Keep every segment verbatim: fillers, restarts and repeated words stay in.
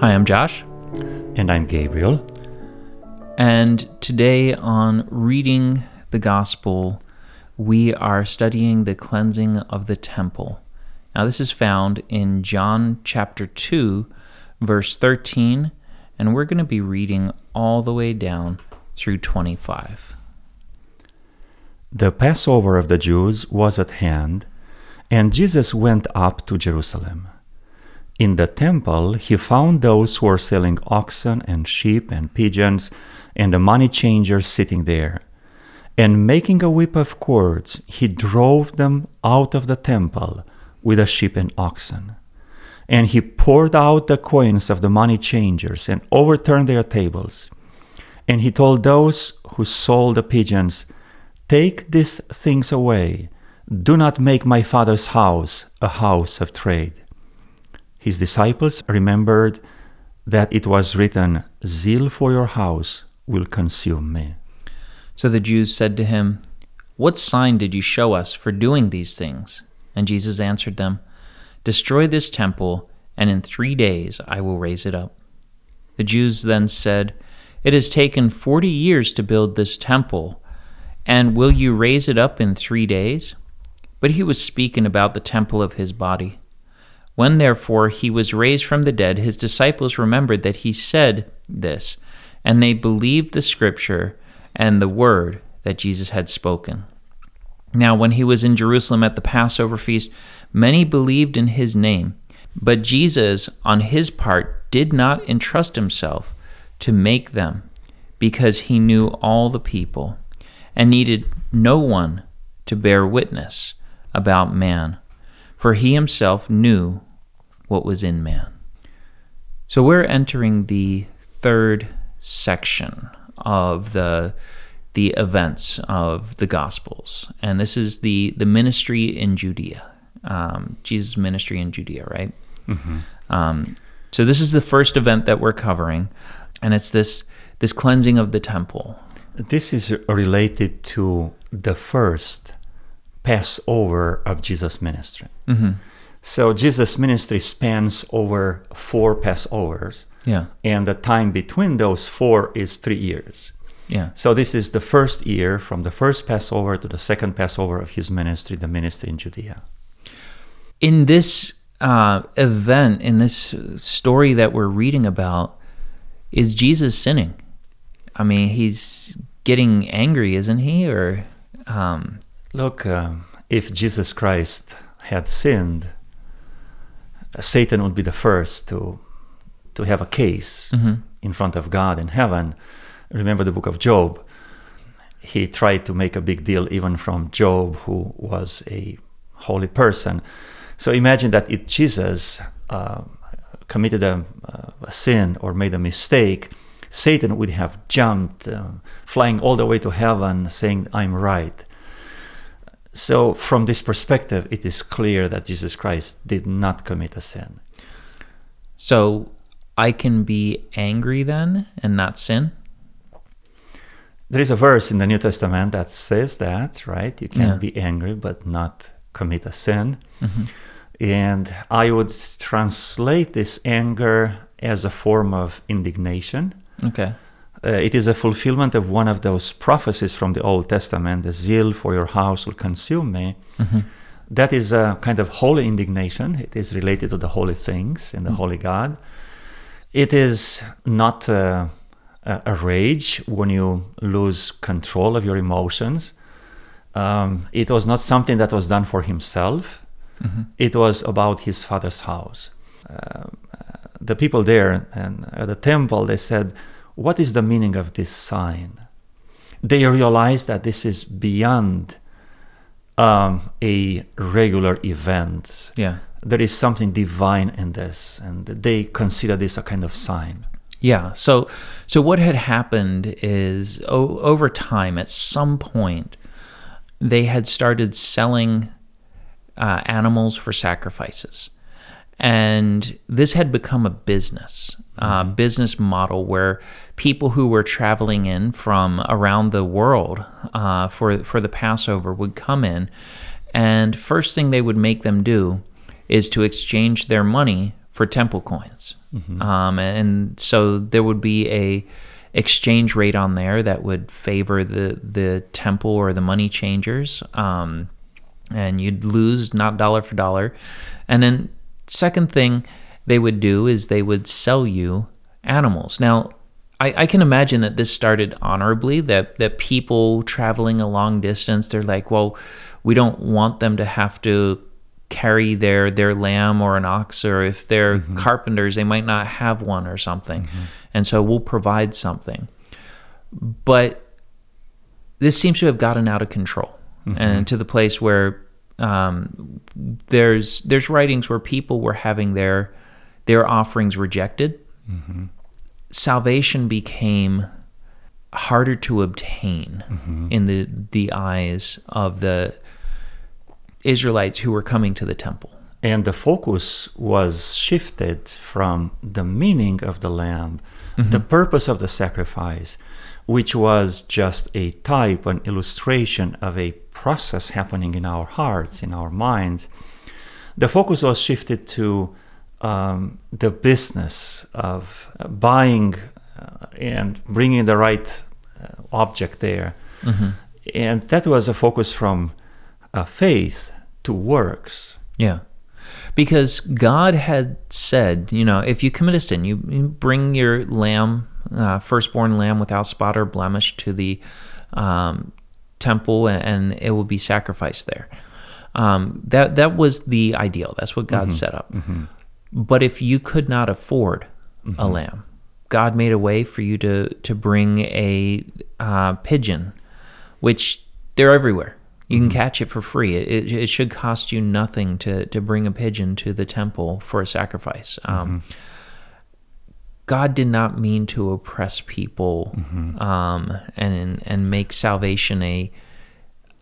Hi, I'm Josh. And I'm Gabriel. And today on Reading the Gospel, we are studying the cleansing of the temple. Now, this is found in John chapter two, verse thirteen, and we're going to be reading all the way down through twenty-five. The Passover of the Jews was at hand, and Jesus went up to Jerusalem. In the temple he found those who were selling oxen and sheep and pigeons, and the money changers sitting there. And making a whip of cords, he drove them out of the temple with the sheep and oxen. And he poured out the coins of the money changers and overturned their tables. And he told those who sold the pigeons, "Take these things away. Do not make my Father's house a house of trade." His disciples remembered that it was written, "Zeal for your house will consume me." So the Jews said to him, "What sign did you show us for doing these things?" And Jesus answered them, "Destroy this temple, and in three days I will raise it up." The Jews then said, "It has taken forty years to build this temple, and will you raise it up in three days?" But he was speaking about the temple of his body. When therefore he was raised from the dead, his disciples remembered that he said this, and they believed the scripture and the word that Jesus had spoken. Now when he was in Jerusalem at the Passover feast, many believed in his name, but Jesus on his part did not entrust himself to make them, because he knew all the people, and needed no one to bear witness about man, for he himself knew what was in man. So we're entering the third section of the the events of the Gospels, and this is the the ministry in Judea, um, Jesus' ministry in Judea, right? Mm-hmm. Um, so this is the first event that we're covering, and it's this this cleansing of the temple. This is related to the first Passover of Jesus' ministry. Mm-hmm. So Jesus' ministry spans over four Passovers, yeah, and the time between those four is three years. Yeah. So this is the first year, from the first Passover to the second Passover of his ministry, the ministry in Judea. In this uh, event, in this story that we're reading about, is Jesus sinning? I mean, he's getting angry, isn't he? Or um... Look, uh, if Jesus Christ had sinned, Satan would be the first to to have a case mm-hmm. in front of God in heaven. Remember the book of Job. He tried to make a big deal even from Job, who was a holy person. So imagine that if Jesus uh, committed a, a sin or made a mistake, Satan would have jumped, uh, flying all the way to heaven, saying, "I'm right." So from this perspective, it is clear that Jesus Christ did not commit a sin. So I can be angry then and not sin? There is a verse in the New Testament that says that, right? You can yeah. be angry but not commit a sin. Mm-hmm. And I would translate this anger as a form of indignation. Okay. Uh, it is a fulfillment of one of those prophecies from the Old Testament, "The zeal for your house will consume me." Mm-hmm. That is a kind of holy indignation. It is related to the holy things and the mm-hmm. holy God. It is not a, a rage when you lose control of your emotions. Um, it was not something that was done for himself. Mm-hmm. It was about his Father's house. Uh, the people there and at the temple, they said, "What is the meaning of this sign?" They realized that this is beyond um, a regular event. Yeah. There is something divine in this, and they consider this a kind of sign. Yeah, so so what had happened is o- over time, at some point, they had started selling uh, animals for sacrifices. And this had become a business, uh, business model where people who were traveling in from around the world uh, for, for the Passover would come in, and first thing they would make them do is to exchange their money for temple coins. Mm-hmm. Um, and so there would be a exchange rate on there that would favor the, the temple or the money changers, um, and you'd lose not dollar for dollar. And then second thing they would do is they would sell you animals. Now, I, I can imagine that this started honorably, that, that people traveling a long distance, they're like, well, we don't want them to have to carry their, their lamb or an ox, or if they're mm-hmm. carpenters, they might not have one or something. Mm-hmm. And so we'll provide something. But this seems to have gotten out of control mm-hmm. and to the place where um, there's there's writings where people were having their, their offerings rejected. Mm-hmm. Salvation became harder to obtain mm-hmm. in the, the eyes of the Israelites who were coming to the temple. And the focus was shifted from the meaning of the lamb, mm-hmm. the purpose of the sacrifice, which was just a type, an illustration of a process happening in our hearts, in our minds. The focus was shifted to um, the business of buying uh, and bringing the right uh, object there. Mm-hmm. And that was a focus from uh, faith to works. Yeah. Because God had said, you know, if you commit a sin, you bring your lamb, uh, firstborn lamb without spot or blemish to the um, temple, and it will be sacrificed there. Um, that that was the ideal. That's what God mm-hmm. set up. Mm-hmm. But if you could not afford mm-hmm. a lamb, God made a way for you to, to bring a uh, pigeon, which they're everywhere. You can catch it for free. It, it should cost you nothing to, to bring a pigeon to the temple for a sacrifice. Um, mm-hmm. God did not mean to oppress people mm-hmm. um, and and make salvation a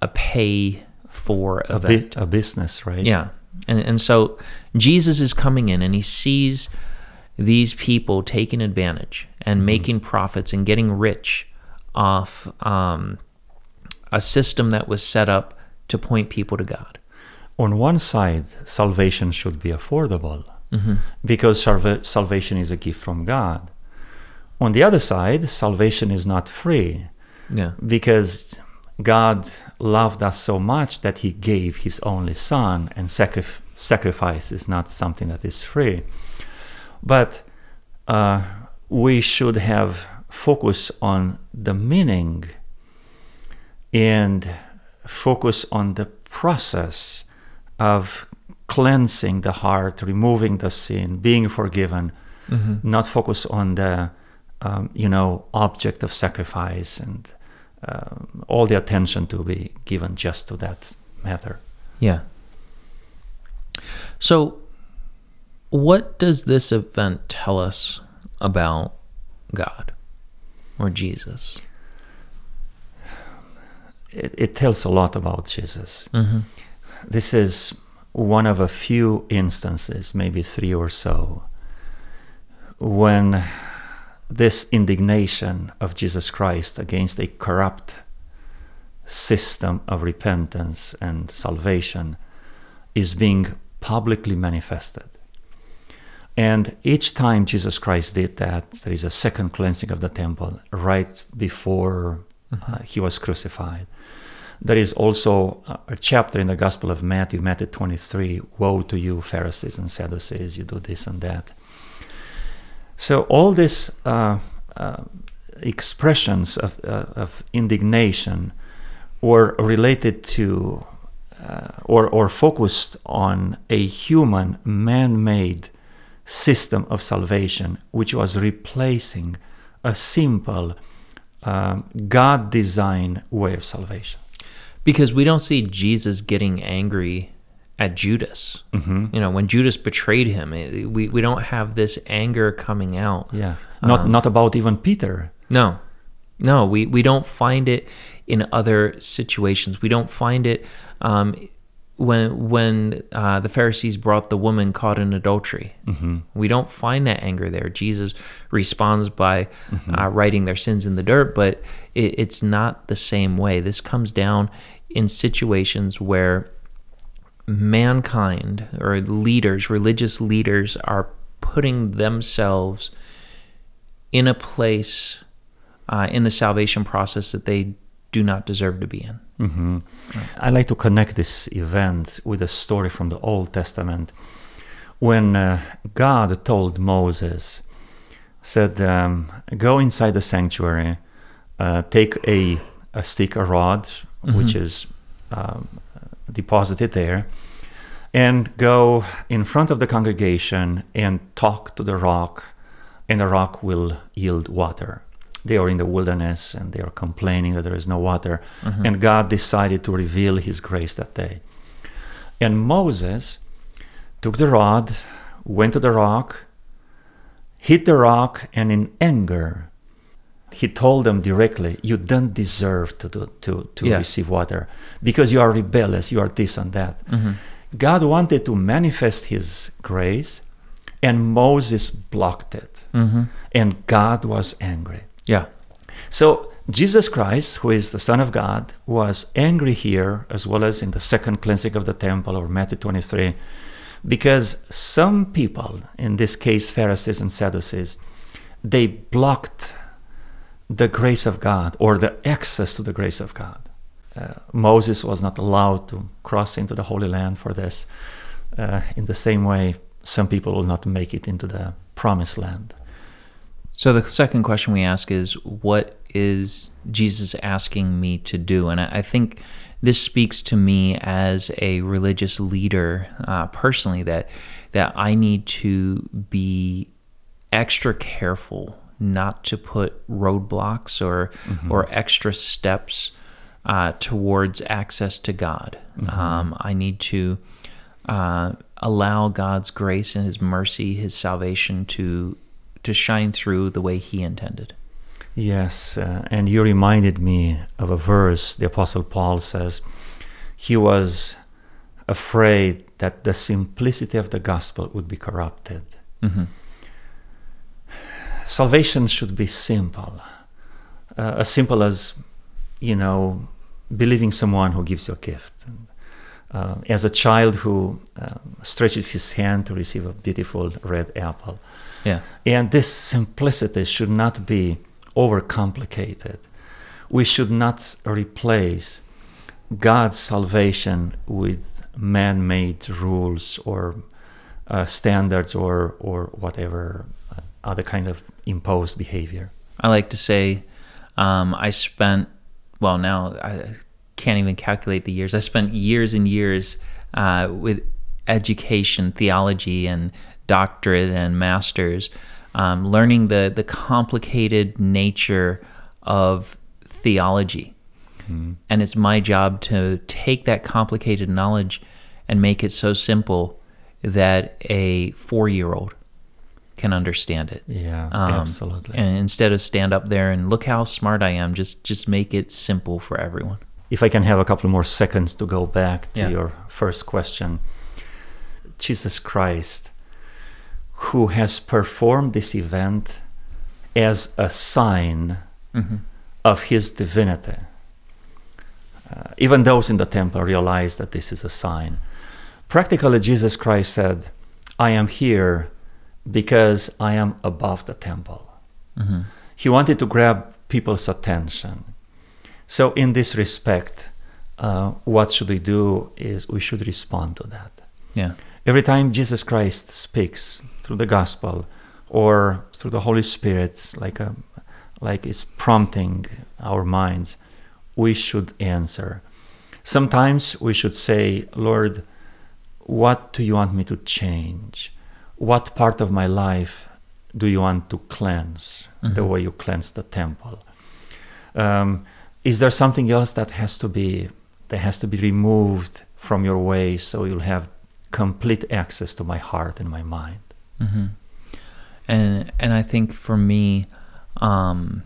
a pay for a bit a business, right? Yeah, and and so Jesus is coming in and he sees these people taking advantage and mm-hmm. making profits and getting rich off. Um, a system that was set up to point people to God. On one side, salvation should be affordable mm-hmm. because salva- salvation is a gift from God. On the other side, salvation is not free yeah. because God loved us so much that he gave his only son, and sacri- sacrifice is not something that is free. But uh, we should have focus on the meaning and focus on the process of cleansing the heart, removing the sin, being forgiven, mm-hmm. not focus on the, um, you know, object of sacrifice and uh, all the attention to be given just to that matter. Yeah. So what does this event tell us about God or Jesus? It, it tells a lot about Jesus. Mm-hmm. This is one of a few instances, maybe three or so, when this indignation of Jesus Christ against a corrupt system of repentance and salvation is being publicly manifested. And each time Jesus Christ did that, there is a second cleansing of the temple right before Uh, he was crucified. There is also a, a chapter in the Gospel of Matthew, Matthew twenty-three, woe to you, Pharisees and Sadducees, you do this and that. So all these uh, uh, expressions of, uh, of indignation were related to uh, or, or focused on a human, man-made system of salvation, which was replacing a simple Um, God designed way of salvation. Because we don't see Jesus getting angry at Judas. Mm-hmm. You know, when Judas betrayed him, it, we, we don't have this anger coming out. Yeah, not um, not about even Peter. No, no, we, we don't find it in other situations. We don't find it um, when when uh, the Pharisees brought the woman caught in adultery. Mm-hmm. We don't find that anger there. Jesus responds by mm-hmm. uh, writing their sins in the dirt, but it, it's not the same way. This comes down in situations where mankind or leaders, religious leaders, are putting themselves in a place uh, in the salvation process that they do not deserve to be in. Mm-hmm. Right. I like to connect this event with a story from the Old Testament. When uh, God told Moses, said, um, go inside the sanctuary, uh, take a, a stick, a rod, mm-hmm. which is um, deposited there, and go in front of the congregation and talk to the rock, and the rock will yield water. They are in the wilderness and they are complaining that there is no water. Mm-hmm. And God decided to reveal his grace that day. And Moses took the rod, went to the rock, hit the rock, and in anger, he told them directly, you don't deserve to do, to, to yeah. receive water because you are rebellious, you are this and that. Mm-hmm. God wanted to manifest his grace and Moses blocked it. Mm-hmm. And God was angry. Yeah. So Jesus Christ, who is the Son of God, was angry here as well as in the second cleansing of the temple or Matthew twenty-three, because some people, in this case Pharisees and Sadducees, they blocked the grace of God or the access to the grace of God. Uh, Moses was not allowed to cross into the Holy Land for this. Uh, in the same way, some people will not make it into the Promised Land. So the second question we ask is, what is Jesus asking me to do? And I think this speaks to me as a religious leader uh, personally, that that I need to be extra careful not to put roadblocks or mm-hmm. or extra steps uh, towards access to God. Mm-hmm. Um, I need to uh, allow God's grace and his mercy, his salvation to to shine through the way he intended. Yes, uh, and you reminded me of a verse. The Apostle Paul says he was afraid that the simplicity of the gospel would be corrupted. Mm-hmm. Salvation should be simple, uh, as simple as, you know, believing someone who gives you a gift. And, uh, as a child who uh, stretches his hand to receive a beautiful red apple. Yeah. And this simplicity should not be overcomplicated. We should not replace God's salvation with man-made rules or uh, standards or, or whatever other kind of imposed behavior. I like to say um, I spent, well now I can't even calculate the years, I spent years and years uh, with education, theology, and doctorate and master's, um, learning the, the complicated nature of theology. Mm. And it's my job to take that complicated knowledge and make it so simple that a four-year-old can understand it. Yeah, um, absolutely. And instead of stand up there and look how smart I am, just just make it simple for everyone. If I can have a couple more seconds to go back to yeah. your first question. Jesus Christ, who has performed this event as a sign mm-hmm. of his divinity. Uh, even those in the temple realized that this is a sign. Practically, Jesus Christ said, I am here because I am above the temple. Mm-hmm. He wanted to grab people's attention. So in this respect, uh, what should we do is we should respond to that. Yeah. Every time Jesus Christ speaks through the gospel or through the Holy Spirit, like a, like it's prompting our minds, we should answer. Sometimes we should say, Lord, what do you want me to change? What part of my life do you want to cleanse mm-hmm. the way you cleanse the temple? Um, is there something else that has to be that has to be removed from your way so you'll have complete access to my heart and my mind? Mm-hmm. And and I think for me, um,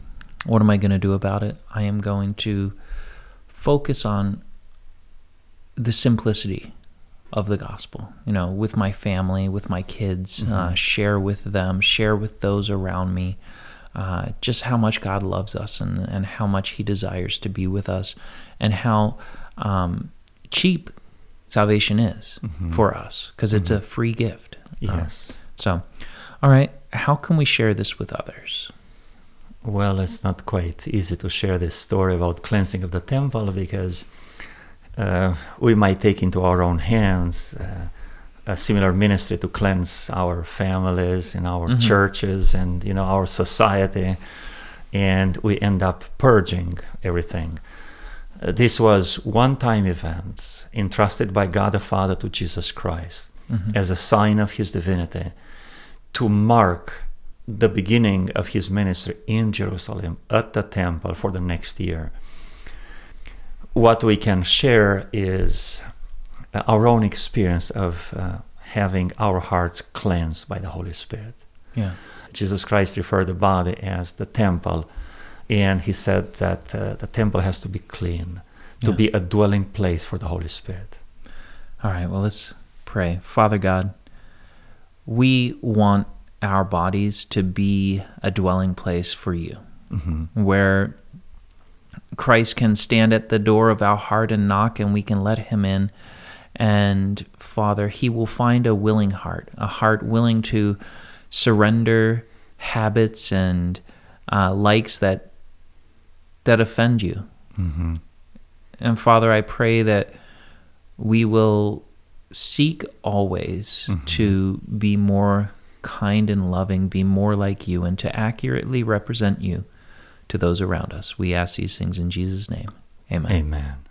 what am I going to do about it? I am going to focus on the simplicity of the gospel. You know, with my family, with my kids, mm-hmm. uh, share with them, share with those around me, uh, just how much God loves us and, and how much he desires to be with us and how um, cheap salvation is mm-hmm. for us, because it's mm-hmm. a free gift. Yes. Um, so All right, how can we share this with others? Well, it's not quite easy to share this story about cleansing of the temple, because uh, we might take into our own hands uh, a similar ministry to cleanse our families and our mm-hmm. churches and, you know, our society, and we end up purging everything. Uh, this was one-time events entrusted by God the Father to Jesus Christ mm-hmm. as a sign of his divinity to mark the beginning of his ministry in Jerusalem at the temple for the next year. What we can share is our own experience of uh, having our hearts cleansed by the Holy Spirit. Yeah. Jesus Christ referred to the body as the temple, and he said that uh, the temple has to be clean, to yeah. be a dwelling place for the Holy Spirit. All right, well, let's pray. Father God, we want our bodies to be a dwelling place for you, mm-hmm. where Christ can stand at the door of our heart and knock, and we can let him in. And Father, he will find a willing heart, a heart willing to surrender habits and uh, likes that that offend you. Mm-hmm. And Father, I pray that we will seek always mm-hmm. to be more kind and loving, be more like you, and to accurately represent you to those around us. We ask these things in Jesus' name. Amen. Amen.